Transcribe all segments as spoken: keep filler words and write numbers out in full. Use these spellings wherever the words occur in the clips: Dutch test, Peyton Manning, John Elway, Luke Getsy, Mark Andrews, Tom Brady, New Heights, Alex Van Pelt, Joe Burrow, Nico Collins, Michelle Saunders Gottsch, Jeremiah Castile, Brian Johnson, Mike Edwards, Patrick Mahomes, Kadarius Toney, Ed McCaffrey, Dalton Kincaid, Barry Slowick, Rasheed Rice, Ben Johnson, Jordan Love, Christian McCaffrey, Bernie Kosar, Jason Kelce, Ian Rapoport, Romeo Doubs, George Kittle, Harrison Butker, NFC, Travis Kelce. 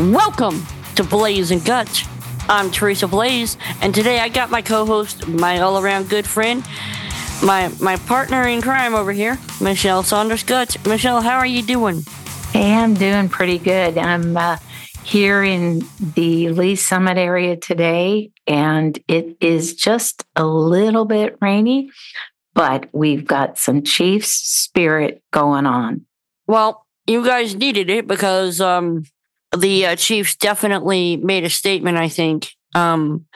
Welcome to Blaes and Guts. I'm Teresa Blaes, and today I got my co-host, my all-around good friend, my my partner in crime over here, Michelle Saunders Gottsch. Michelle, how are you doing? Hey, I'm doing pretty good. I'm uh, here in the Lee's Summit area today, and it is just a little bit rainy, but we've got some Chiefs spirit going on. Well, you guys needed it because um, the uh, Chiefs definitely made a statement, I think. Um,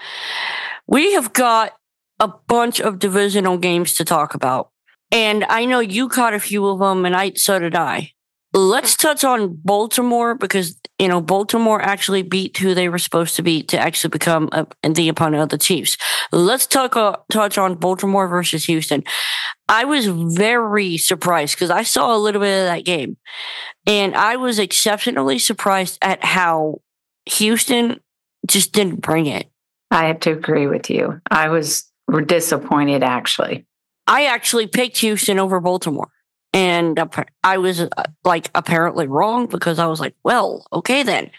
we have got a bunch of divisional games to talk about. And I know you caught a few of them, and I so did I. Let's touch on Baltimore because, you know, Baltimore actually beat who they were supposed to beat to actually become a, the opponent of the Chiefs. Let's talk, uh, touch on Baltimore versus Houston. I was very surprised because I saw a little bit of that game. And I was exceptionally surprised at how Houston just didn't bring it. I have to agree with you. I was disappointed, actually. I actually picked Houston over Baltimore. And I was like apparently wrong because I was like, well, okay then.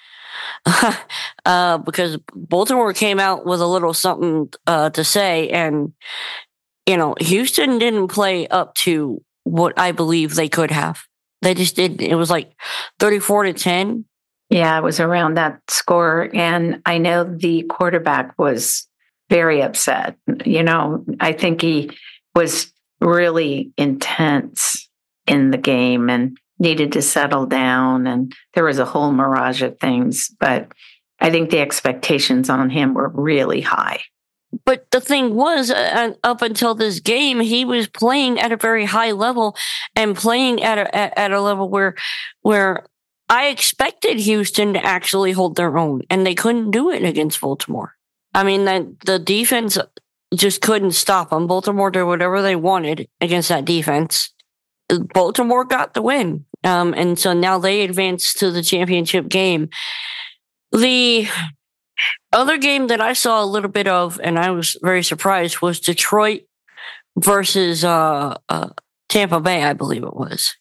uh, because Baltimore came out with a little something uh, to say. And, you know, Houston didn't play up to what I believe they could have. They just didn't. It was like thirty-four to ten. Yeah, it was around that score. And I know the quarterback was very upset. You know, I think he was really intense in the game and needed to settle down. And there was a whole mirage of things, but I think the expectations on him were really high. But the thing was, uh, up until this game, he was playing at a very high level and playing at a, at, at a level where, where I expected Houston to actually hold their own, and they couldn't do it against Baltimore. I mean, the, the defense just couldn't stop them. Baltimore did whatever they wanted against that defense. Baltimore got the win. Um, and so now they advance to the championship game. The other game that I saw a little bit of, and I was very surprised, was Detroit versus uh, uh, Tampa Bay, I believe it was.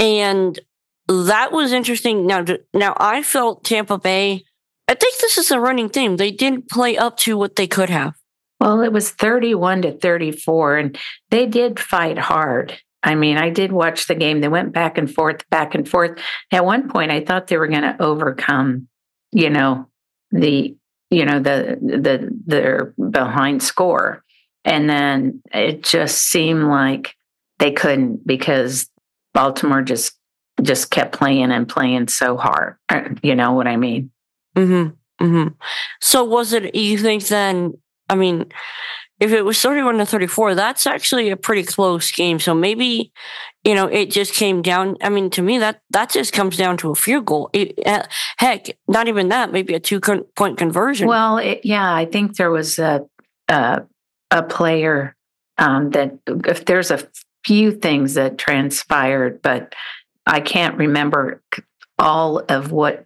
And that was interesting. Now, now I felt Tampa Bay, I think this is a running theme. They didn't play up to what they could have. Well, it was thirty-one to thirty-four, and they did fight hard. I mean, I did watch the game. They went back and forth, back and forth. At one point, I thought they were going to overcome, you know, the, you know, the, the, their behind score. And then it just seemed like they couldn't because Baltimore just, just kept playing and playing so hard. You know what I mean? Mm-hmm. Mm-hmm. So was it, you think then, I mean, if it was thirty-one to thirty-four, that's actually a pretty close game. So maybe, you know, it just came down. I mean, to me, that, that just comes down to a field goal. It, uh, heck, not even that, maybe a two-point con- conversion. Well, it, yeah, I think there was a uh, a player um, that if there's a few things that transpired, but I can't remember all of what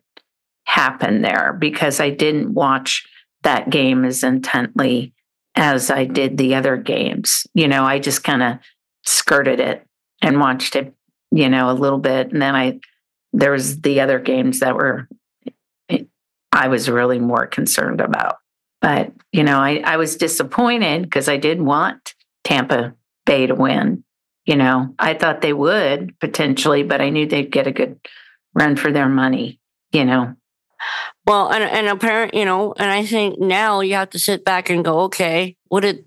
happened there because I didn't watch that game as intently as I did the other games. You know, I just kind of skirted it and watched it, you know, a little bit. And then I, there was the other games that were, I was really more concerned about. But, you know, I, I was disappointed because I did want Tampa Bay to win. You know, I thought they would potentially, but I knew they'd get a good run for their money, you know. Well, and and apparent, you know, and I think now you have to sit back and go, okay, what did,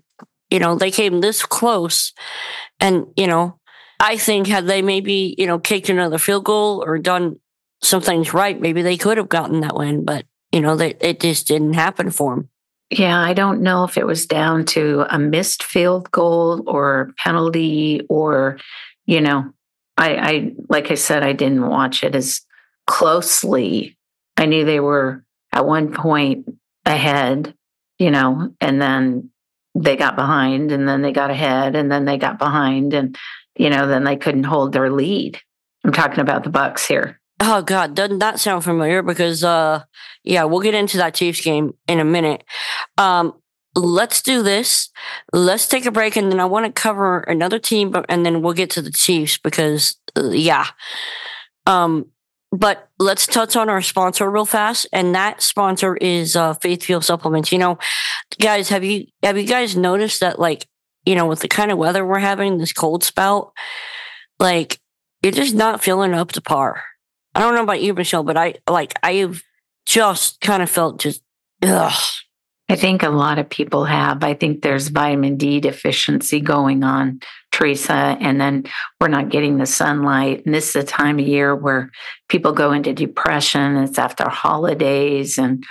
you know, they came this close, and you know, I think had they maybe, you know, kicked another field goal or done some things right, maybe they could have gotten that win, but you know, they, it just didn't happen for them. Yeah, I don't know if it was down to a missed field goal or penalty or, you know, I, I like I said, I didn't watch it as closely. I knew they were at one point ahead, you know, and then they got behind and then they got ahead and then they got behind and, you know, then they couldn't hold their lead. I'm talking about the Bucs here. Oh, God, doesn't that sound familiar? Because, uh, yeah, we'll get into that Chiefs game in a minute. Um, let's do this. Let's take a break, and then I want to cover another team, and then we'll get to the Chiefs because, uh, yeah. Um. But let's touch on our sponsor real fast, and that sponsor is uh, Faith Fuel Supplements. You know, guys, have you have you guys noticed that, like, you know, with the kind of weather we're having, this cold spell, like, you're just not feeling up to par. I don't know about you, Michelle, but I like I've just kind of felt just ugh. I think a lot of people have. I think there's vitamin D deficiency going on, Teresa, and then we're not getting the sunlight. And this is a time of year where people go into depression. It's after holidays, and,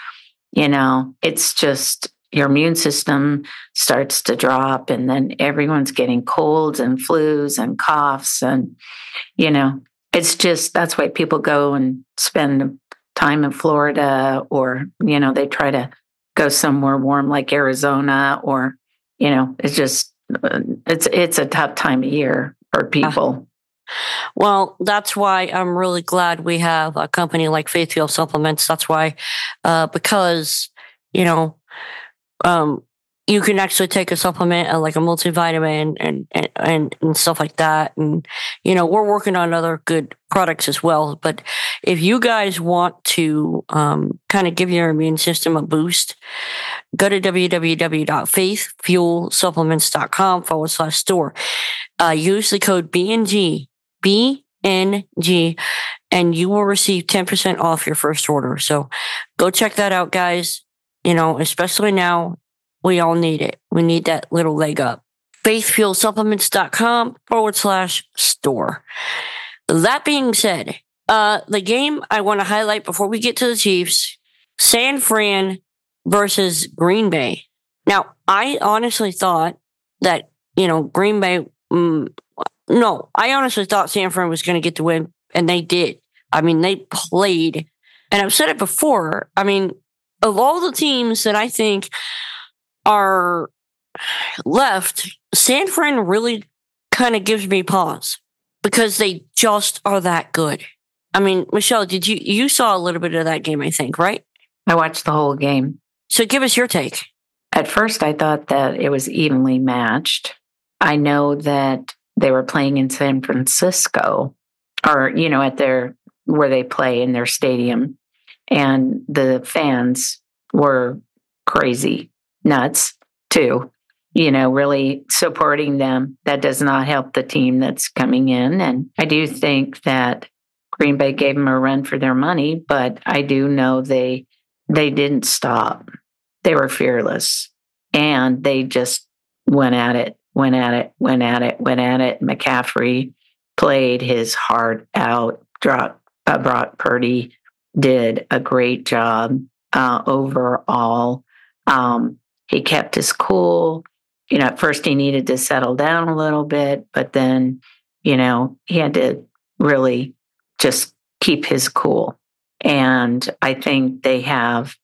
you know, it's just your immune system starts to drop, and then everyone's getting colds and flus and coughs. And, you know, it's just, that's why people go and spend time in Florida, or, you know, they try to go somewhere warm like Arizona, or, you know, it's just, it's, it's a tough time of year for people. Well, that's why I'm really glad we have a company like Faith Fuel Supplements. That's why, uh, because, you know, um, you can actually take a supplement, uh, like a multivitamin and, and, and, and stuff like that. And, you know, we're working on other good products as well. But if you guys want to um, kind of give your immune system a boost, go to www.faithfuelsupplements.com forward slash store. Uh, use the code B N G, B N G, and you will receive ten percent off your first order. So go check that out, guys. You know, especially now. We all need it. We need that little leg up. faithfuelsupplements.com forward slash store. That being said, uh, the game I want to highlight before we get to the Chiefs, San Fran versus Green Bay. Now, I honestly thought that, you know, Green Bay, mm, no, I honestly thought San Fran was going to get the win, and they did. I mean, they played, and I've said it before. I mean, of all the teams that I think are left, San Fran really kind of gives me pause because they just are that good. I mean, Michelle, did you you saw a little bit of that game, I think, right? I watched the whole game. So give us your take. At first, I thought that it was evenly matched. I know that they were playing in San Francisco, or, you know, at their, where they play in their stadium, and the fans were crazy. Nuts too, you know, really supporting them. That does not help the team that's coming in. And I do think that Green Bay gave them a run for their money, but I do know they they didn't stop. They were fearless, and they just went at it, went at it, went at it, went at it. McCaffrey played his heart out. Brock, uh, Brock Purdy did a great job uh, overall. Um, He kept his cool. You know, at first he needed to settle down a little bit, but then, you know, he had to really just keep his cool. And I think they have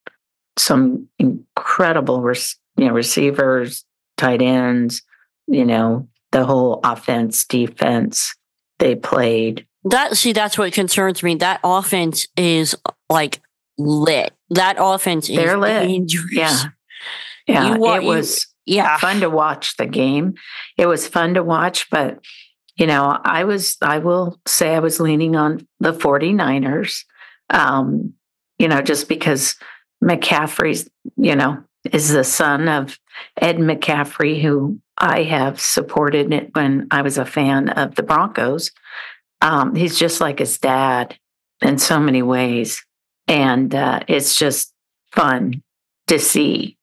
some incredible, res- you know, receivers, tight ends, you know, the whole offense, defense they played. That, see, that's what concerns me. That offense is like lit. That offense is They're lit. Dangerous. Yeah. Yeah, wa- it was you, yeah. fun to watch the game. It was fun to watch, but, you know, I was, I will say I was leaning on the 49ers, um, you know, just because McCaffrey's, you know, is the son of Ed McCaffrey, who I have supported it when I was a fan of the Broncos. Um, he's just like his dad in so many ways. And uh, it's just fun to see.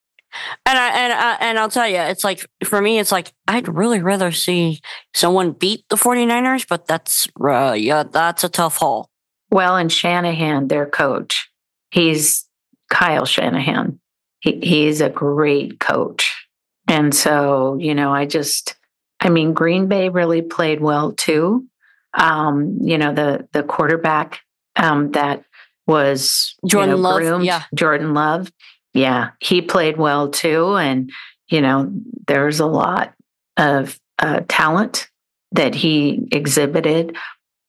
And I and I, and I'll tell you, it's like, for me, it's like, I'd really rather see someone beat the 49ers, but that's uh, yeah, that's a tough haul. Well, and Shanahan, their coach, he's Kyle Shanahan. He he's a great coach, and so, you know, I just, I mean, Green Bay really played well too. Um, you know, the the quarterback um, that was Jordan you know, Love, groomed, yeah, Jordan Love. Yeah, he played well too. And, you know, there's a lot of uh, talent that he exhibited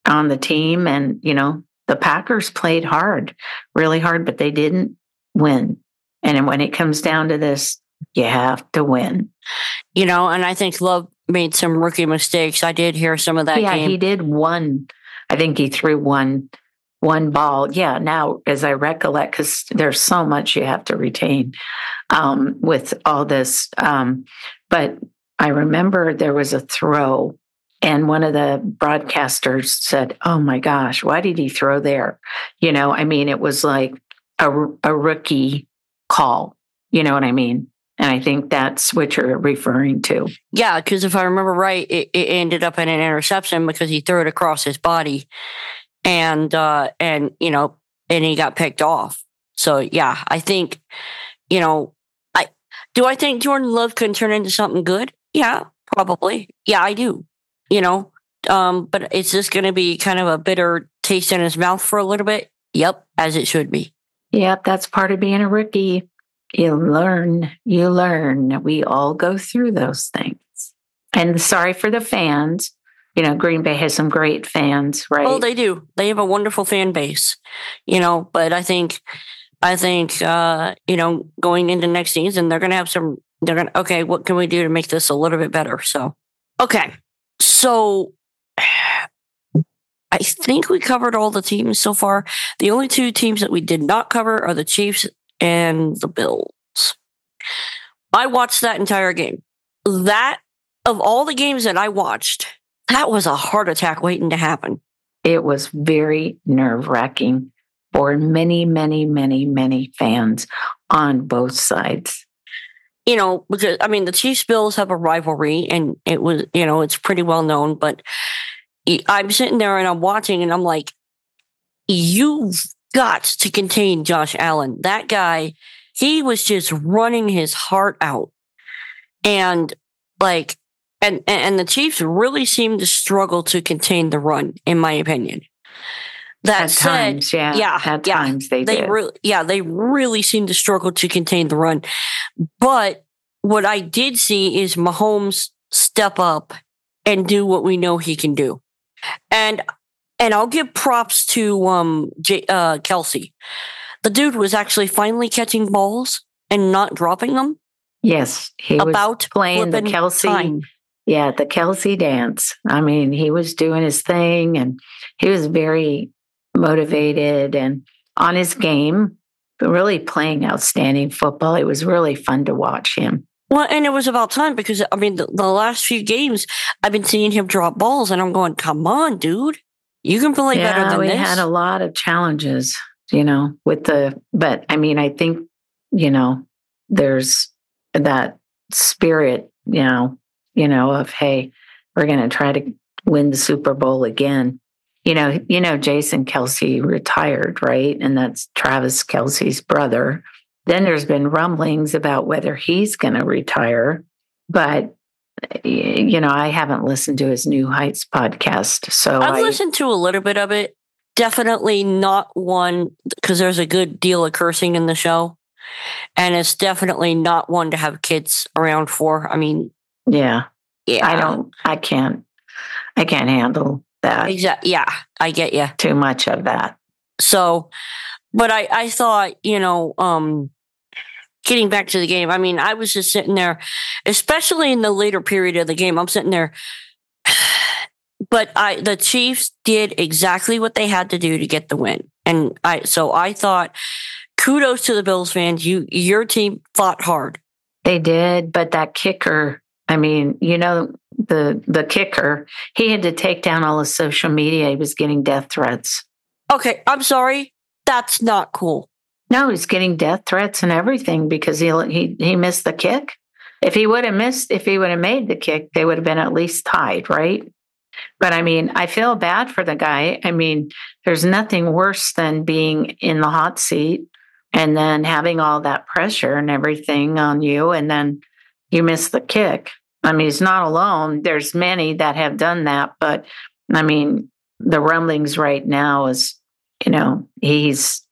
on the team. And, you know, the Packers played hard, really hard, but they didn't win. And when it comes down to this, you have to win. You know, and I think Love made some rookie mistakes. I did hear some of that. Yeah, game. He did one. I think he threw one one ball. Yeah, now as I recollect, because there's so much you have to retain um, with all this. Um, but I remember there was a throw, and one of the broadcasters said, "Oh my gosh, why did he throw there?" You know, I mean, it was like a, a rookie call. You know what I mean? And I think that's what you're referring to. Yeah, because if I remember right, it, it ended up in an interception because he threw it across his body, and uh, and you know, and he got picked off. So yeah, I think, you know, I do. I think Jordan Love can turn into something good. Yeah, probably. Yeah, I do. You know, um, but it's just going to be kind of a bitter taste in his mouth for a little bit. Yep, as it should be. Yep, that's part of being a rookie. You learn, you learn. We all go through those things. And sorry for the fans. You know, Green Bay has some great fans, right? Oh, they do. They have a wonderful fan base, you know, but I think, I think, uh, you know, going into next season, they're going to have some, they're going to, okay, what can we do to make this a little bit better? So, okay. So I think we covered all the teams so far. The only two teams that we did not cover are the Chiefs and the Bills. I watched that entire game. That, of all the games that I watched, that was a heart attack waiting to happen. It was very nerve-wracking for many, many, many, many fans on both sides. You know, because, I mean, the Chiefs-Bills have a rivalry, and it was, you know, it's pretty well known, but I'm sitting there and I'm watching and I'm like, you got to contain Josh Allen. That guy, he was just running his heart out. And like, and, and the Chiefs really seemed to struggle to contain the run, in my opinion. That at said, times, yeah, yeah, at yeah, times they, they did. Really, yeah, they really seemed to struggle to contain the run. But what I did see is Mahomes step up and do what we know he can do. And And I'll give props to um, J- uh, Kelce. The dude was actually finally catching balls and not dropping them. Yes, he about was playing the Kelce. Time. Yeah, the Kelce dance. I mean, he was doing his thing, and he was very motivated and on his game, but really playing outstanding football. It was really fun to watch him. Well, and it was about time because, I mean, the, the last few games, I've been seeing him drop balls, and I'm going, come on, dude. You can play yeah, better than we this. We had a lot of challenges, you know, with the, but I mean, I think, you know, there's that spirit, you know, you know, of, hey, we're going to try to win the Super Bowl again. You know, you know, Jason Kelce retired, right? And that's Travis Kelce's brother. Then there's been rumblings about whether he's going to retire, but you know, I haven't listened to his New Heights podcast. So I've I, listened to a little bit of it. Definitely not one, because there's a good deal of cursing in the show. And it's definitely not one to have kids around for. I mean, yeah. Yeah. I don't, I can't, I can't handle that. Exactly. Yeah. I get you. Too much of that. So, but I, I thought, you know, um, getting back to the game, I mean, I was just sitting there, especially in the later period of the game, I'm sitting there. But I, the Chiefs did exactly what they had to do to get the win. And I, so I thought, kudos to the Bills fans. You, your team fought hard. They did, but that kicker, I mean, you know, the, the kicker, he had to take down all his social media. He was getting death threats. Okay, I'm sorry. That's not cool. No, he's getting death threats and everything because he he he missed the kick. If he would have missed, if he would have made the kick, they would have been at least tied, right? But I mean, I feel bad for the guy. I mean, there's nothing worse than being in the hot seat and then having all that pressure and everything on you, and then you miss the kick. I mean, he's not alone. There's many that have done that, but I mean, the rumblings right now is, you know, he's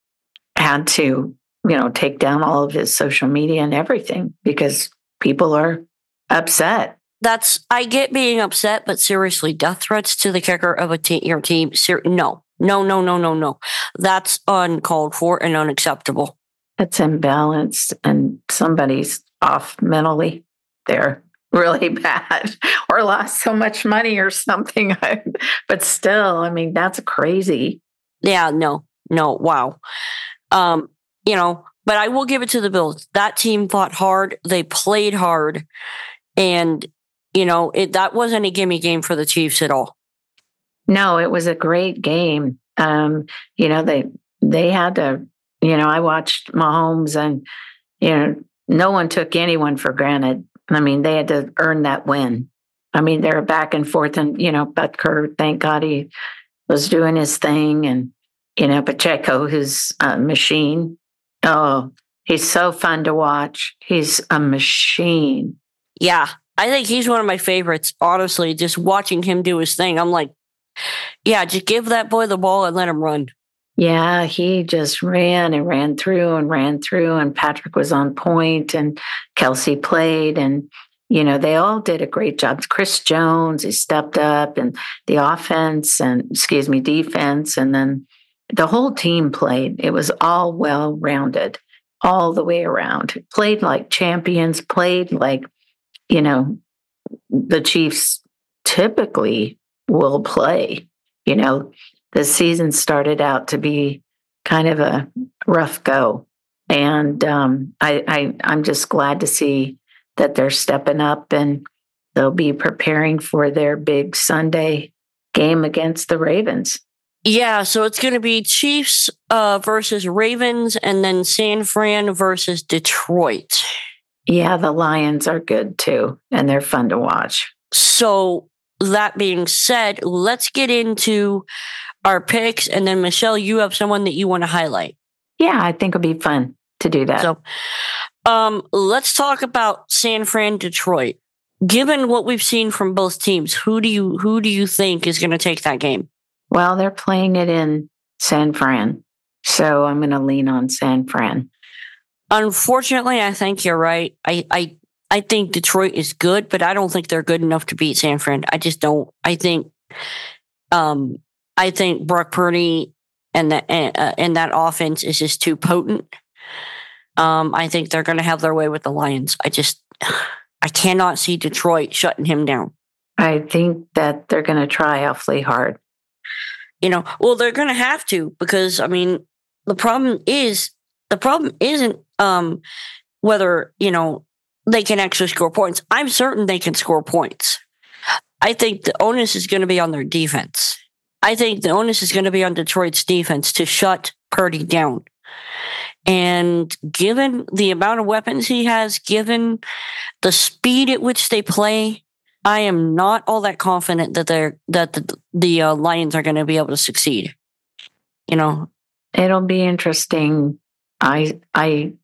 had to, you know, take down all of his social media and everything because people are upset. That's, I get being upset, but seriously, death threats to the kicker of a te- your team, ser- no, no, no, no, no, no. That's uncalled for and unacceptable. It's imbalanced, and somebody's off mentally. They're really bad or lost so much money or something. But still, I mean, that's crazy. Yeah, no, no. Wow. Um, you know, but I will give it to the Bills. That team fought hard. They played hard. And, you know, it, that wasn't a gimme game for the Chiefs at all. No, it was a great game. Um, you know, they, they had to, you know, I watched Mahomes and, you know, no one took anyone for granted. I mean, they had to earn that win. I mean, they're back and forth and, you know, Butker, thank God he was doing his thing. And, you know, Pacheco, who's a machine. Oh, he's so fun to watch. He's a machine. Yeah. I think he's one of my favorites, honestly, just watching him do his thing. I'm like, yeah, just give that boy the ball and let him run. Yeah, he just ran and ran through and ran through, and Patrick was on point, and Kelce played, and, you know, they all did a great job. Chris Jones, he stepped up, and the offense and, excuse me, defense, and then the whole team played. It was all well-rounded, all the way around. Played like champions, played like, you know, the Chiefs typically will play, you know. The season started out to be kind of a rough go. And um, I, I, I'm just glad to see that they're stepping up, and they'll be preparing for their big Sunday game against the Ravens. Yeah, so it's going to be Chiefs uh, versus Ravens, and then San Fran versus Detroit. Yeah, the Lions are good too, and they're fun to watch. So that being said, let's get into our picks. And then, Michelle, you have someone that you want to highlight. Yeah, I think it'll be fun to do that. So um, let's talk about San Fran, Detroit. Given what we've seen from both teams, who do you who do you think is going to take that game? Well, they're playing it in San Fran, so I'm going to lean on San Fran. Unfortunately, I think you're right. I, I I think Detroit is good, but I don't think they're good enough to beat San Fran. I just don't. I think um, I think Brock Purdy and the, uh, and that offense is just too potent. Um, I think they're going to have their way with the Lions. I just, I cannot see Detroit shutting him down. I think that they're going to try awfully hard. You know, well, they're going to have to, because, I mean, the problem is, the problem isn't um, whether, you know, they can actually score points. I'm certain they can score points. I think the onus is going to be on their defense. I think the onus is going to be on Detroit's defense to shut Purdy down. And given the amount of weapons he has, given the speed at which they play, I am not all that confident that they're that the, the uh, Lions are going to be able to succeed. You know, it'll be interesting. I I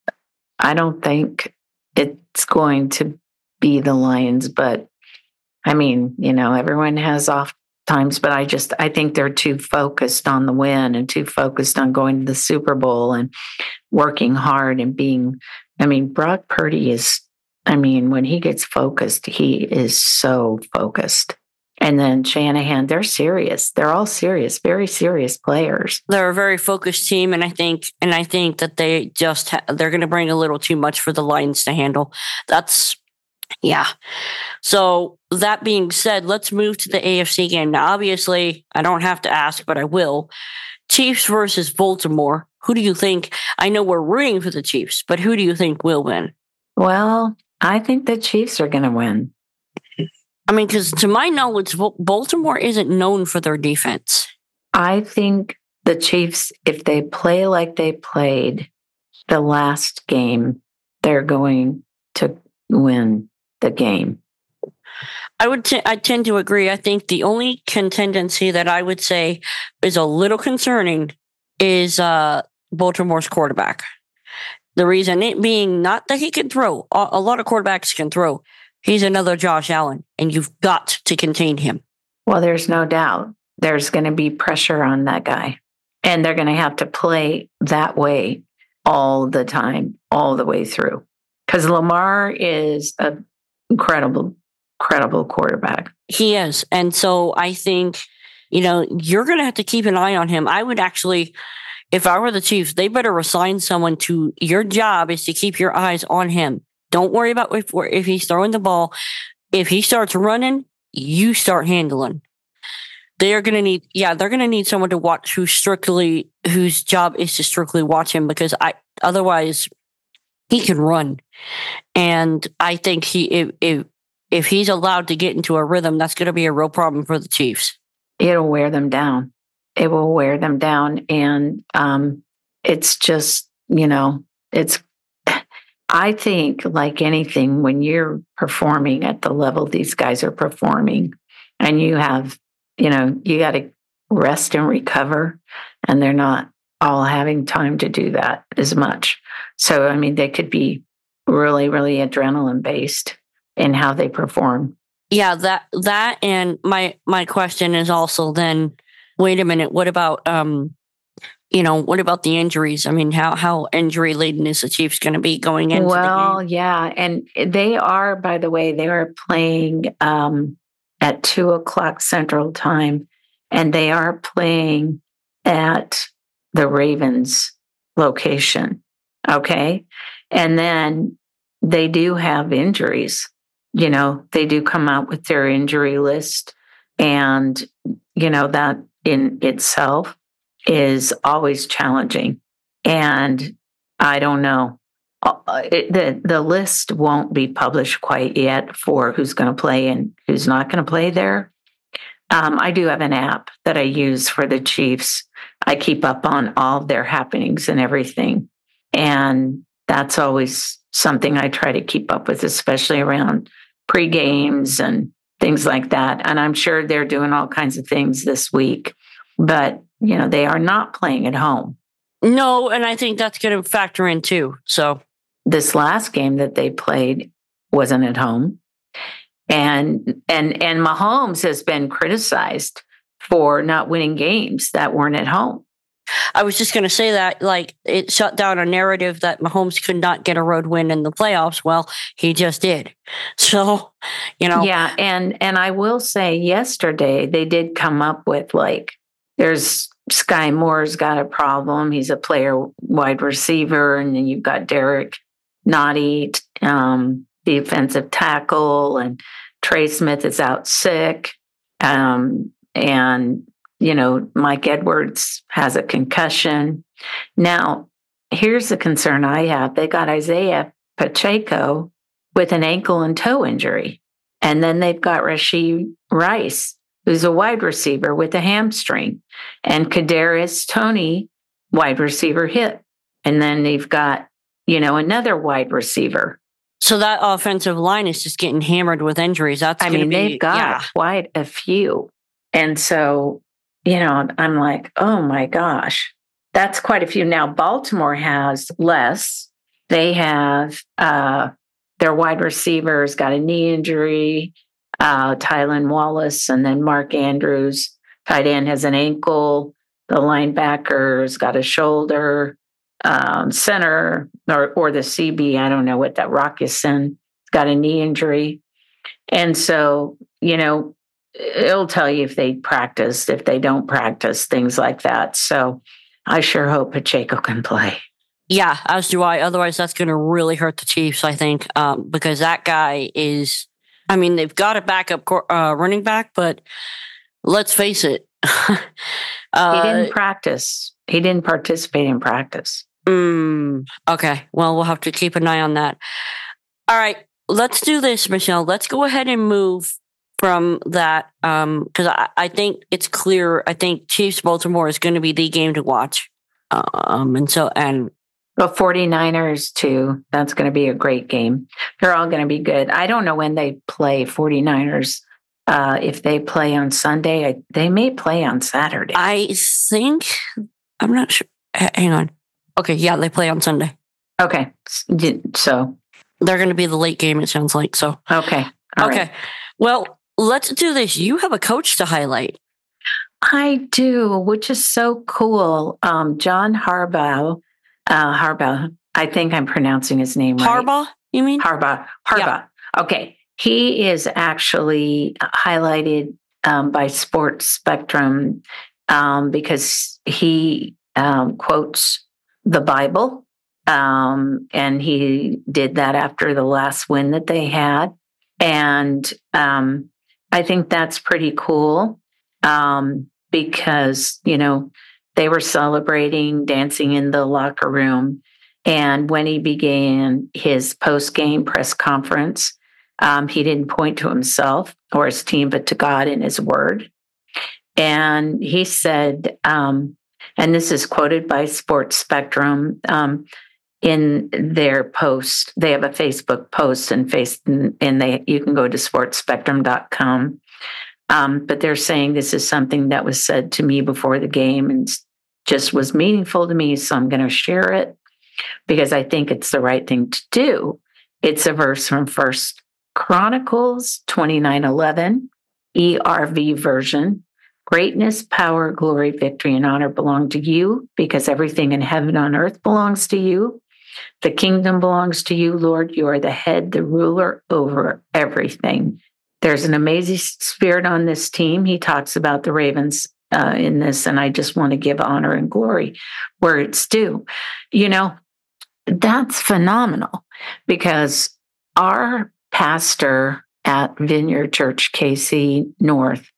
I don't think it's going to be the Lions, but I mean, you know, everyone has off times, but I just, I think they're too focused on the win and too focused on going to the Super Bowl and working hard and being, I mean, Brock Purdy is, I mean, when he gets focused, he is so focused. And then Shanahan, they're serious. They're all serious, very serious players. They're a very focused team, and I think, and I think that they just ha- they're going to bring a little too much for the Lions to handle. That's yeah. So that being said, let's move to the A F C game. Now, obviously, I don't have to ask, but I will. Chiefs versus Baltimore. Who do you think? I know we're rooting for the Chiefs, but who do you think will win? Well, I think the Chiefs are going to win. I mean, because to my knowledge, Baltimore isn't known for their defense. I think the Chiefs, if they play like they played the last game, they're going to win the game. I would. T- I tend to agree. I think the only contingency that I would say is a little concerning is uh, Baltimore's quarterback. The reason it being not that he can throw. A lot of quarterbacks can throw. He's another Josh Allen, and you've got to contain him. Well, there's no doubt there's going to be pressure on that guy, and they're going to have to play that way all the time, all the way through. Because Lamar is an incredible, incredible quarterback. He is. And so I think, you know, you're going to have to keep an eye on him. I would actually, if I were the Chiefs, they better assign someone to your job is to keep your eyes on him. Don't worry about if, if he's throwing the ball. If he starts running, you start handling. they're going to need, yeah, they're going to need someone to watch who strictly, whose job is to strictly watch him, because I, otherwise he can run. And I think he, if, if, if he's allowed to get into a rhythm, that's going to be a real problem for the Chiefs. It'll wear them down. It will wear them down. And um, it's just, you know, it's, I think like anything, when you're performing at the level these guys are performing and you have, you know, you got to rest and recover, and they're not all having time to do that as much. So, I mean, they could be really, really adrenaline based in how they perform. Yeah, that, that, and my, my question is also then, wait a minute, what about, um, you know, what about the injuries? I mean, how, how injury laden is the Chiefs going to be going into well, the game? Yeah. And they are, by the way, they are playing um, at two o'clock Central Time, and they are playing at the Ravens location. Okay. And then they do have injuries. You know, they do come out with their injury list, and, you know, that in itself is always challenging. And I don't know, it, the, the list won't be published quite yet for who's going to play and who's not going to play there. Um, I do have an app that I use for the Chiefs. I keep up on all their happenings and everything. And that's always something I try to keep up with, especially around pre-games and things like that. And I'm sure they're doing all kinds of things this week, but you know, they are not playing at home. No, and I think that's going to factor in too. So this last game that they played wasn't at home. And and and Mahomes has been criticized for not winning games that weren't at home. I was just going to say that, like, it shut down a narrative that Mahomes could not get a road win in the playoffs. Well, he just did. So, you know. Yeah, and and I will say yesterday they did come up with, like, there's Sky Moore's got a problem. He's a player wide receiver. And then you've got Derek Naughty, um, the offensive tackle, and Trey Smith is out sick. Um, and you know, Mike Edwards has a concussion. Now, here's the concern I have. They got Isaiah Pacheco with an ankle and toe injury. And then they've got Rasheed Rice, who's a wide receiver, with a hamstring. And Kadarius Toney, wide receiver, hip. And then they've got, you know, another wide receiver. So that offensive line is just getting hammered with injuries. That's I mean, be, they've got yeah. quite a few. And so, you know, I'm like, oh my gosh, that's quite a few. Now, Baltimore has less. They have uh, their wide receivers got a knee injury, uh, Tylan Wallace, and then Mark Andrews, tight end, has an ankle. The linebacker's got a shoulder. Um, center or or the C B, I don't know what that rock is in, got a knee injury, and so you know. It'll tell you if they practiced, if they don't practice, things like that. So I sure hope Pacheco can play. Yeah, as do I. Otherwise, that's going to really hurt the Chiefs, I think, um, because that guy is, I mean, they've got a backup uh, running back, but let's face it. uh, he didn't practice. He didn't participate in practice. Mm, okay. Well, we'll have to keep an eye on that. All right. Let's do this, Michelle. Let's go ahead and move from that, um, because I, I think it's clear. I think Chiefs Baltimore is going to be the game to watch. Um, and so, and the forty-niners too. That's going to be a great game. They're all going to be good. I don't know when they play forty-niners. Uh, if they play on Sunday, I, they may play on Saturday. I think, I'm not sure. H- hang on. Okay. Yeah. They play on Sunday. Okay. So they're going to be the late game, it sounds like. So, okay. All okay. Right. Well, let's do this. You have a coach to highlight. I do, which is so cool. Um, John Harbaugh, uh, Harbaugh, I think I'm pronouncing his name right. Harbaugh, you mean? Harbaugh, Harbaugh. Yeah. Okay. He is actually highlighted um, by Sports Spectrum um, because he um, quotes the Bible, um, and he did that after the last win that they had. And um, I think that's pretty cool. um, because, you know, they were celebrating, dancing in the locker room. And when he began his post-game press conference, um, he didn't point to himself or his team, but to God and his word. And he said, um, and this is quoted by Sports Spectrum um, in their post. They have a Facebook post, and face, and they you can go to sports spectrum dot com. Um, but they're saying this is something that was said to me before the game and just was meaningful to me, so I'm going to share it because I think it's the right thing to do. It's a verse from First Chronicles twenty-nine eleven, E R V version. Greatness, power, glory, victory, and honor belong to you because everything in heaven and on earth belongs to you. The kingdom belongs to you, Lord. You are the head, the ruler over everything. There's an amazing spirit on this team. He talks about the Ravens uh, in this, and I just want to give honor and glory where it's due. You know, that's phenomenal because our pastor at Vineyard Church, K C North,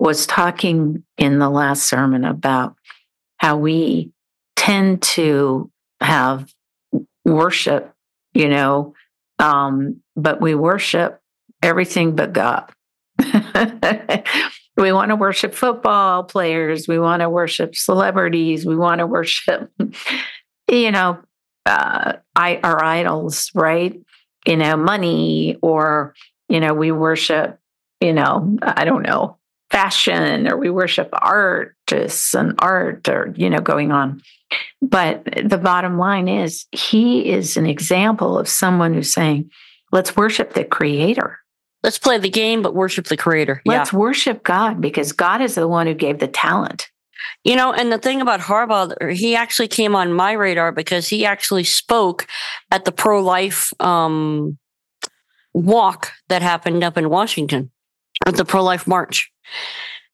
was talking in the last sermon about how we tend to have worship, you know, um, but we worship everything but God. We want to worship football players. We want to worship celebrities. We want to worship, you know, uh, I, our idols, right? You know, money, or, you know, we worship, you know, I don't know, fashion, or we worship artists and art, or, you know, going on. But the bottom line is he is an example of someone who's saying, let's worship the creator. Let's play the game, but worship the creator. Let's yeah. worship God, because God is the one who gave the talent. You know, and the thing about Harbaugh, he actually came on my radar because he actually spoke at the pro-life um, walk that happened up in Washington, at the pro-life march.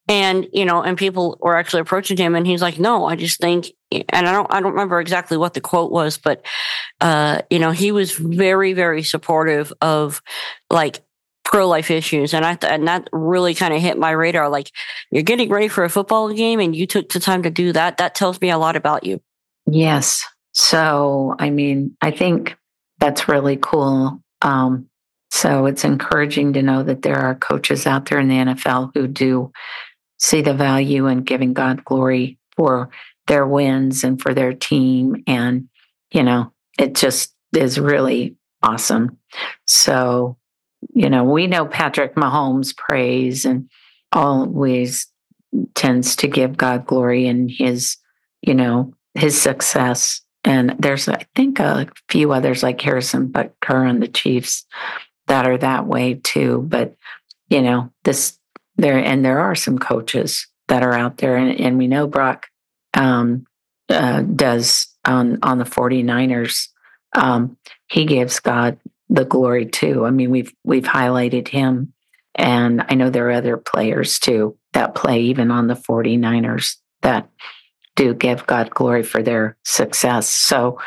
And, you know, and people were actually approaching him, and he's like, no, I just think, and I don't, I don't remember exactly what the quote was, but, uh, you know, he was very, very supportive of like pro-life issues. And I, th- and that really kind of hit my radar. Like, you're getting ready for a football game and you took the time to do that. That tells me a lot about you. Yes. So, I mean, I think that's really cool. Um, So it's encouraging to know that there are coaches out there in the N F L who do see the value in giving God glory for their wins and for their team. And, you know, it just is really awesome. So, you know, we know Patrick Mahomes prays and always tends to give God glory in his, you know, his success. And there's, I think, a few others like Harrison Butker on the Chiefs that are that way too. But, you know, this there, and there are some coaches that are out there, and, and we know Brock um, uh, does on, on the 49ers. Um, he gives God the glory too. I mean, we've, we've highlighted him, and I know there are other players too that play even on the 49ers that do give God glory for their success. So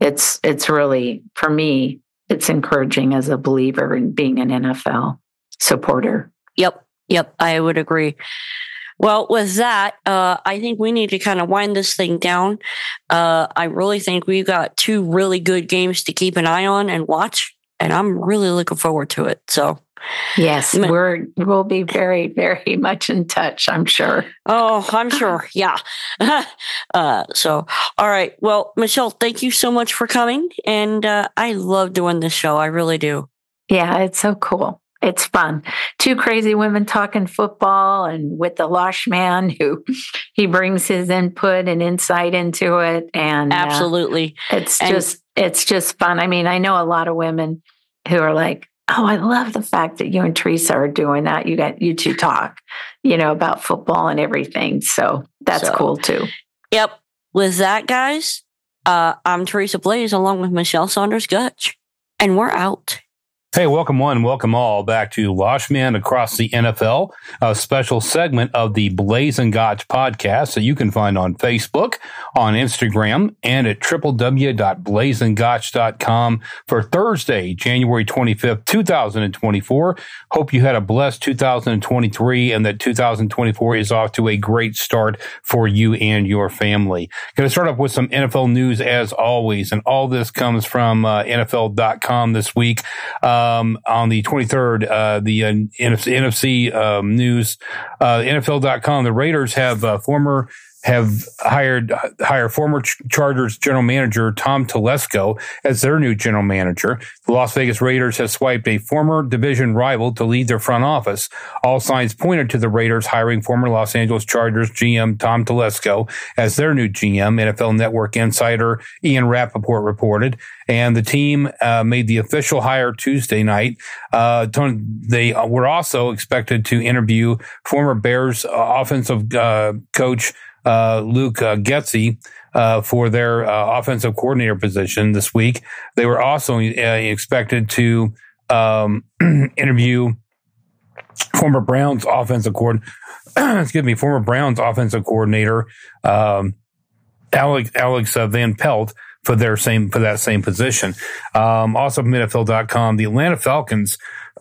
it's, it's really, for me, it's encouraging as a believer in being an N F L supporter. Yep. Yep. I would agree. Well, with that, uh, I think we need to kind of wind this thing down. Uh, I really think we've got two really good games to keep an eye on and watch, and I'm really looking forward to it. So yes, we're, we'll be very, very much in touch, I'm sure. Oh, I'm sure. Yeah. uh, so, all right. Well, Michelle, thank you so much for coming. And uh, I love doing this show. I really do. Yeah, it's so cool. It's fun. Two crazy women talking football, and with the Losh man who he brings his input and insight into it. And absolutely. Uh, it's and, just, it's just fun. I mean, I know a lot of women who are like, oh, I love the fact that you and Teresa are doing that. You got you two talk, you know, about football and everything. So that's so cool too. Yep. With that, guys, uh, I'm Teresa Blaes along with Michelle Saunders Gottsch, and we're out. Hey, welcome one, welcome all back to Losh Man Across the N F L, a special segment of the Blaes and Gottsch podcast that you can find on Facebook, on Instagram, and at w w w dot blaes and gottsch dot com for Thursday, January twenty-fifth, two thousand twenty-four. Hope you had a blessed two thousand twenty-three and that two thousand twenty-four is off to a great start for you and your family. Going to start off with some N F L news as always, and all this comes from uh, N F L dot com this week. Uh, Um, on the twenty-third, uh, the uh, N F C um, news, uh, N F L dot com, the Raiders have uh, former have hired hire former Chargers general manager Tom Telesco as their new general manager. The Las Vegas Raiders have swiped a former division rival to lead their front office. All signs pointed to the Raiders hiring former Los Angeles Chargers G M Tom Telesco as their new G M, N F L Network insider Ian Rapoport reported. And the team uh, made the official hire Tuesday night. Uh, they were also expected to interview former Bears offensive uh, coach Uh, Luke uh, Getsy uh, for their uh, offensive coordinator position this week. They were also uh, expected to um, interview former Browns offensive coord, excuse me, former Browns offensive coordinator um, Alex Alex uh, Van Pelt for their same for that same position. Um, also from N F L dot com, the Atlanta Falcons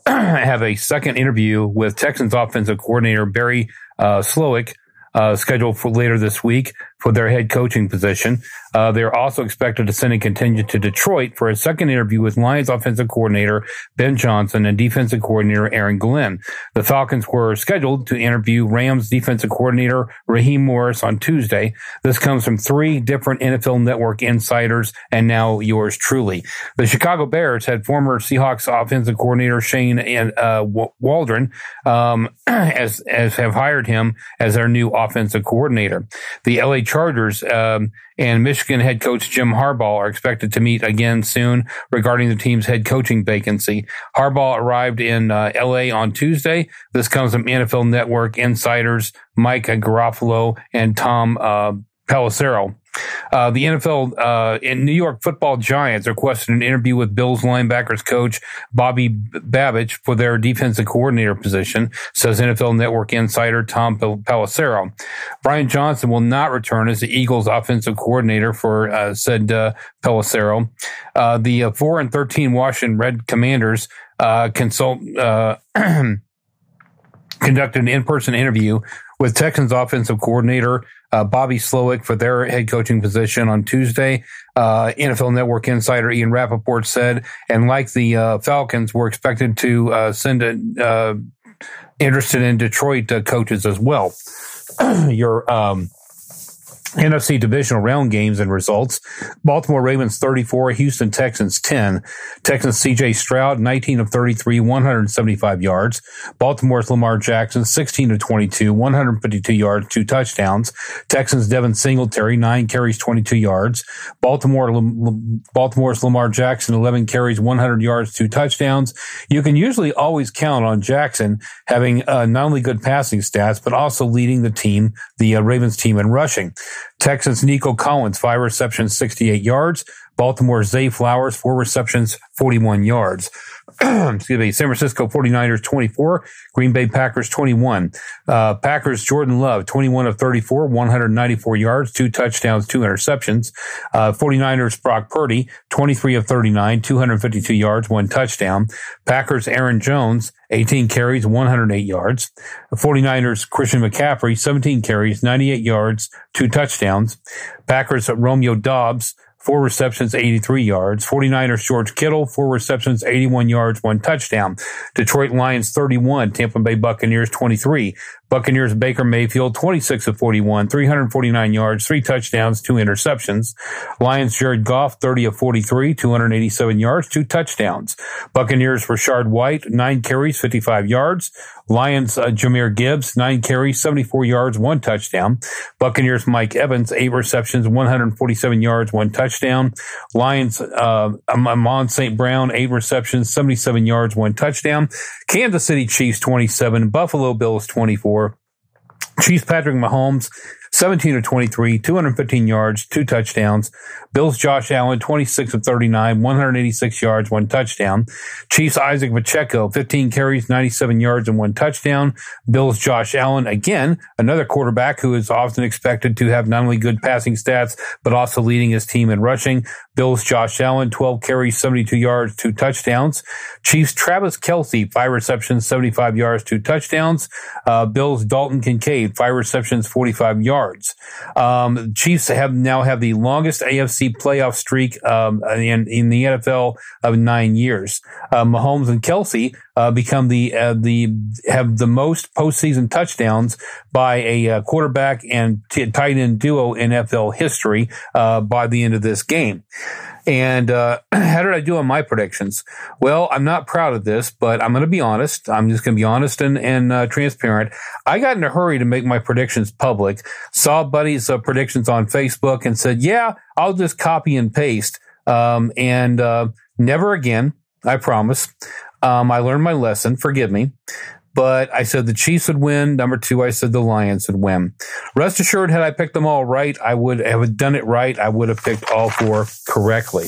have a second interview with Texans offensive coordinator Barry uh, Slowick. Uh, scheduled for later this week for their head coaching position. Uh, they're also expected to send a contingent to Detroit for a second interview with Lions offensive coordinator Ben Johnson and defensive coordinator Aaron Glenn. The Falcons were scheduled to interview Rams defensive coordinator Raheem Morris on Tuesday. This comes from three different N F L Network insiders and now yours truly. The Chicago Bears had former Seahawks offensive coordinator Shane and, uh, Waldron, um, as, as have hired him as their new offensive coordinator. The L A Chargers um, and Michigan head coach Jim Harbaugh are expected to meet again soon regarding the team's head coaching vacancy. Harbaugh arrived in uh, L A on Tuesday. This comes from N F L Network insiders Mike Garofalo and Tom uh, Pelissero. Uh, the N F L uh, and New York Football Giants requested an interview with Bills linebackers coach Bobby Babbage for their defensive coordinator position, says N F L Network insider Tom Pelissero. Brian Johnson will not return as the Eagles offensive coordinator for uh, said uh, Pelissero. Uh, the uh, four and thirteen Washington Red Commanders uh, consult uh, conducted an in-person interview with Texans offensive coordinator uh, Bobby Slowick for their head coaching position on Tuesday. Uh, N F L Network insider Ian Rapoport said, and like the uh, Falcons, we're expected to uh, send a, uh, interested in Detroit uh, coaches as well. Your um, N F C divisional round games and results. Baltimore Ravens thirty-four, Houston Texans ten. Texans C J Stroud nineteen of thirty-three, one hundred seventy-five yards. Baltimore's Lamar Jackson sixteen of twenty-two, one hundred fifty-two yards, two touchdowns. Texans Devin Singletary nine carries, twenty-two yards. Baltimore Baltimore's Lamar Jackson eleven carries, one hundred yards, two touchdowns. You can usually always count on Jackson having uh, not only good passing stats but also leading the team, the uh, Ravens team in rushing. Texans Nico Collins, five receptions, sixty-eight yards. Baltimore Zay Flowers, four receptions, forty-one yards. Excuse me. San Francisco 49ers, twenty-four. Green Bay Packers, twenty-one. Uh, Packers Jordan Love, twenty-one of thirty-four, one hundred ninety-four yards, two touchdowns, two interceptions. Uh, 49ers Brock Purdy, twenty-three of thirty-nine, two hundred fifty-two yards, one touchdown. Packers Aaron Jones, eighteen carries, one hundred eight yards. The 49ers Christian McCaffrey, seventeen carries, ninety-eight yards, two touchdowns. Packers Romeo Doubs, four receptions, eighty-three yards. 49ers George Kittle, four receptions, eighty-one yards, one touchdown. Detroit Lions, thirty-one. Tampa Bay Buccaneers, twenty-three. Buccaneers Baker Mayfield, twenty-six of forty-one, three hundred forty-nine yards, three touchdowns, two interceptions. Lions Jared Goff, thirty of forty-three, two hundred eighty-seven yards, two touchdowns. Buccaneers Rashard White, nine carries, fifty-five yards. Lions uh, Jahmyr Gibbs, nine carries, seventy-four yards, one touchdown. Buccaneers Mike Evans, eight receptions, one hundred forty-seven yards, one touchdown. Lions uh, Amon Saint Brown, eight receptions, seventy-seven yards, one touchdown. Kansas City Chiefs, twenty-seven. Buffalo Bills, twenty-four. Chiefs Patrick Mahomes, seventeen of twenty-three, two hundred fifteen yards, two touchdowns. Bills' Josh Allen, twenty-six of thirty-nine, one hundred eighty-six yards, one touchdown. Chiefs' Isaiah Pacheco, fifteen carries, ninety-seven yards, and one touchdown. Bills' Josh Allen, again, another quarterback who is often expected to have not only good passing stats, but also leading his team in rushing. Bills' Josh Allen, twelve carries, seventy-two yards, two touchdowns. Chiefs' Travis Kelce, five receptions, seventy-five yards, two touchdowns. Uh, Bills' Dalton Kincaid, five receptions, forty-five yards. Um, Chiefs have now have the longest A F C playoff streak um, in, in the N F L of nine years. Uh, Mahomes and Kelce uh, become the uh, the have the most postseason touchdowns by a uh, quarterback and t- tight end duo in N F L history uh, by the end of this game. And uh, how did I do on my predictions? Well, I'm not proud of this, but I'm going to be honest. I'm just going to be honest and, and uh, transparent. I got in a hurry to make my predictions public, saw buddies' uh, predictions on Facebook and said, yeah, I'll just copy and paste. Um, and uh, never again, I promise. Um, I learned my lesson. Forgive me. But I said the Chiefs would win. Number two, I said the Lions would win. Rest assured, had I picked them all right, I would have done it right. I would have picked all four correctly.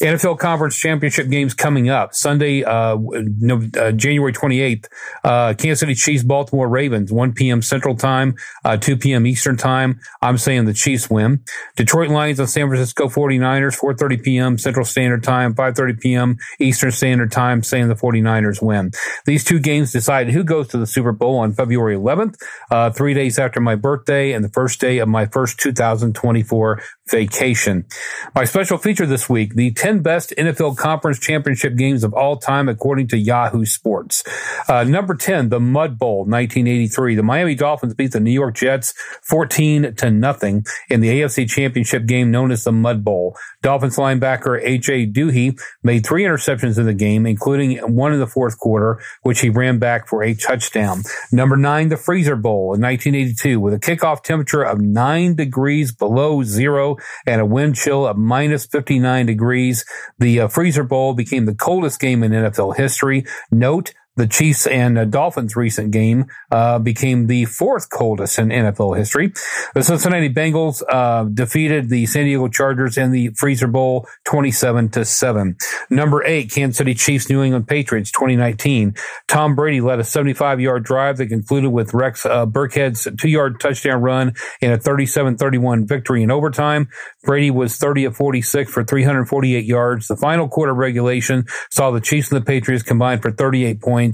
N F L Conference Championship games coming up. Sunday, uh, no, uh, January twenty-eighth, uh, Kansas City Chiefs, Baltimore Ravens, one p.m. Central Time, uh, two p.m. Eastern Time. I'm saying the Chiefs win. Detroit Lions on San Francisco 49ers, four thirty p.m. Central Standard Time, five thirty p.m. Eastern Standard Time, saying the 49ers win. These two games decide who goes to the Super Bowl on February eleventh, uh, three days after my birthday and the first day of my first two thousand twenty-four vacation. My special feature this week, the ten best N F L Conference Championship games of all time, according to Yahoo Sports. Uh, number ten, the Mud Bowl, nineteen eighty-three. The Miami Dolphins beat the New York Jets fourteen to nothing in the A F C Championship game known as the Mud Bowl. Dolphins linebacker A J. Doohy made three interceptions in the game, including one in the fourth quarter, which he ran back for a touchdown. Number nine, the Freezer Bowl in nineteen eighty-two, with a kickoff temperature of nine degrees below zero and a wind chill of minus fifty-nine degrees. The uh, Freezer Bowl became the coldest game in N F L history. Note, the Chiefs and uh, Dolphins' recent game uh, became the fourth coldest in N F L history. The Cincinnati Bengals uh, defeated the San Diego Chargers in the Freezer Bowl twenty-seven to seven. Number eight, Kansas City Chiefs, New England Patriots, twenty nineteen. Tom Brady led a seventy-five-yard drive that concluded with Rex uh, Burkhead's two-yard touchdown run in a thirty-seven thirty-one victory in overtime. Brady was thirty of forty-six for three hundred forty-eight yards. The final quarter of regulation saw the Chiefs and the Patriots combined for thirty-eight points.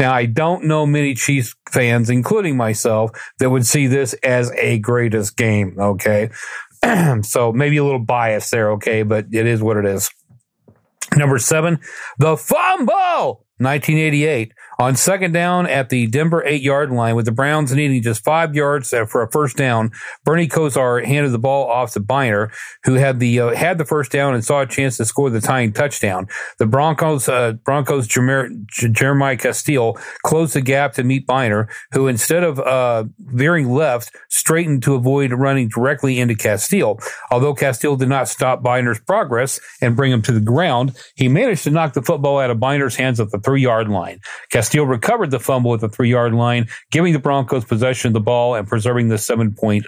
Now, I don't know many Chiefs fans, including myself, that would see this as a greatest game, okay? So maybe a little bias there, okay? But it is what it is. Number seven, the fumble! nineteen eighty-eight, on second down at the Denver eight-yard line, with the Browns needing just five yards for a first down, Bernie Kosar handed the ball off to Byner, who had the uh, had the first down and saw a chance to score the tying touchdown. The Broncos uh, Broncos Jer- Jer- Jeremiah Castile closed the gap to meet Byner, who instead of uh, veering left, straightened to avoid running directly into Castile. Although Castile did not stop Byner's progress and bring him to the ground, he managed to knock the football out of Byner's hands at the three-yard line. Castile recovered the fumble at the three-yard line, giving the Broncos possession of the ball and preserving the seven-point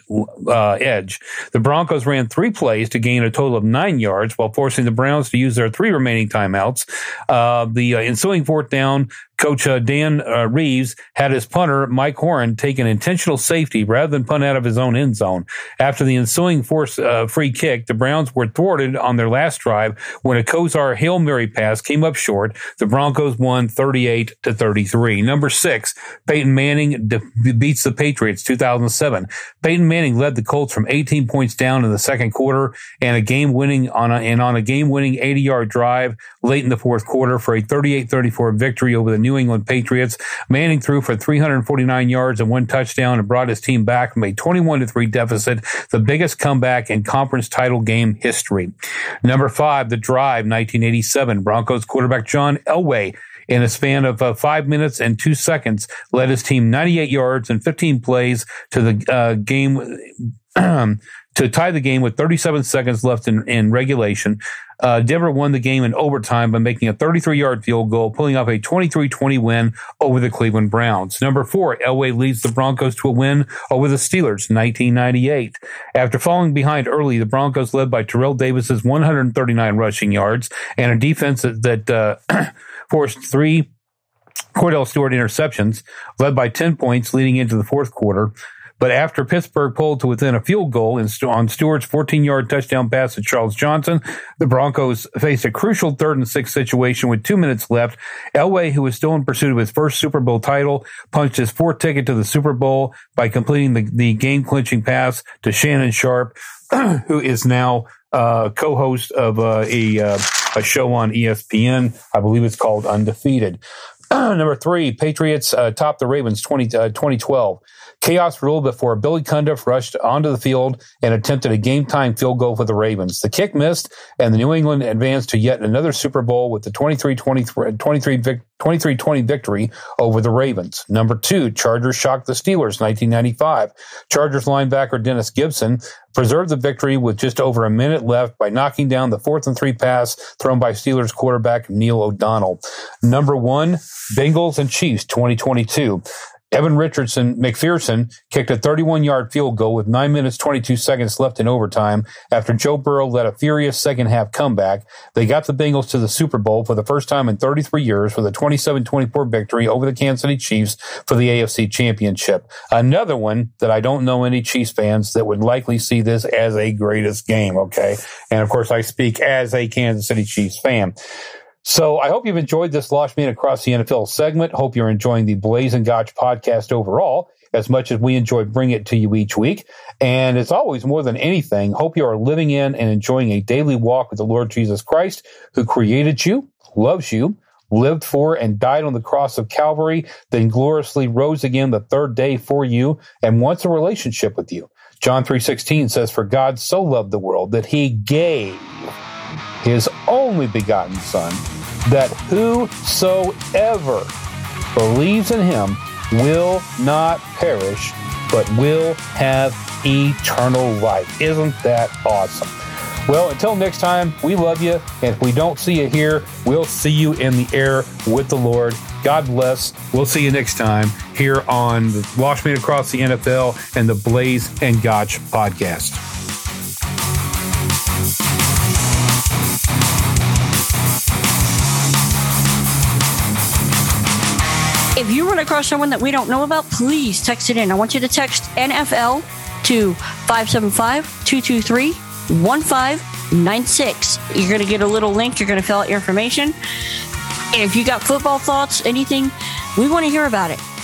uh, edge. The Broncos ran three plays to gain a total of nine yards while forcing the Browns to use their three remaining timeouts. Uh, the uh, ensuing fourth down, Coach uh, Dan uh, Reeves had his punter, Mike Horan, take an intentional safety rather than punt out of his own end zone. After the ensuing force, uh, free kick, the Browns were thwarted on their last drive when a Kosar Hail Mary pass came up short. The Broncos won thirty-eight to thirty-three. Number six, Peyton Manning de- beats the Patriots, two thousand seven. Peyton Manning led the Colts from eighteen points down in the second quarter and a game-winning on a, and on a game-winning eighty-yard drive late in the fourth quarter for a thirty-eight thirty-four victory over the New New England Patriots. Manning threw for three hundred forty-nine yards and one touchdown and brought his team back from a twenty-one to three deficit, the biggest comeback in conference title game history. Number five, the drive, nineteen eighty-seven. Broncos quarterback John Elway, in a span of uh, five minutes and two seconds, led his team ninety-eight yards and fifteen plays to the uh, game to tie the game with thirty-seven seconds left in, in regulation. Uh, Denver won the game in overtime by making a thirty-three-yard field goal, pulling off a twenty-three twenty win over the Cleveland Browns. Number four, Elway leads the Broncos to a win over the Steelers in nineteen ninety-eight. After falling behind early, the Broncos led by Terrell Davis's one hundred thirty-nine rushing yards and a defense that uh, forced three Cordell Stewart interceptions, led by ten points leading into the fourth quarter. But after Pittsburgh pulled to within a field goal in st- on Stewart's fourteen-yard touchdown pass to Charles Johnson, the Broncos faced a crucial third and sixth situation with two minutes left. Elway, who was still in pursuit of his first Super Bowl title, punched his fourth ticket to the Super Bowl by completing the, the game-clinching pass to Shannon Sharp, who is now uh, co-host of uh, a, uh, a show on E S P N. I believe it's called Undefeated. Number three, Patriots uh, topped the Ravens twenty, uh, twenty twelve. Chaos ruled before Billy Cundiff rushed onto the field and attempted a game-time field goal for the Ravens. The kick missed, and the New England advanced to yet another Super Bowl with the twenty-three twenty victory over the Ravens. Number two, Chargers shocked the Steelers nineteen ninety-five. Chargers linebacker Dennis Gibson preserved the victory with just over a minute left by knocking down the fourth and three pass thrown by Steelers quarterback Neil O'Donnell. Number one, Bengals and Chiefs twenty twenty-two. Evan Richardson McPherson kicked a thirty-one-yard field goal with nine minutes, twenty-two seconds left in overtime after Joe Burrow led a furious second-half comeback. They got the Bengals to the Super Bowl for the first time in thirty-three years with a twenty-seven twenty-four victory over the Kansas City Chiefs for the A F C Championship. Another one that I don't know any Chiefs fans that would likely see this as a greatest game, okay? And, of course, I speak as a Kansas City Chiefs fan. So I hope you've enjoyed this Losh Man Across the N F L segment. Hope you're enjoying the Blaes and Gottsch podcast overall as much as we enjoy bringing it to you each week. And as always, more than anything, hope you are living in and enjoying a daily walk with the Lord Jesus Christ, who created you, loves you, lived for and died on the cross of Calvary, then gloriously rose again the third day for you and wants a relationship with you. John three sixteen says, "For God so loved the world that he gave his only begotten Son, that whosoever believes in him will not perish, but will have eternal life." Isn't that awesome? Well, until next time, we love you. And if we don't see you here, we'll see you in the air with the Lord. God bless. We'll see you next time here on the Losh Man Across the N F L and the Blaes and Gottsch podcast. If you run across someone that we don't know about, please text it in. I want you to text N F L to five seven five, two two three, one five nine six. You're going to get a little link. You're going to fill out your information. And if you got football thoughts, anything, we want to hear about it.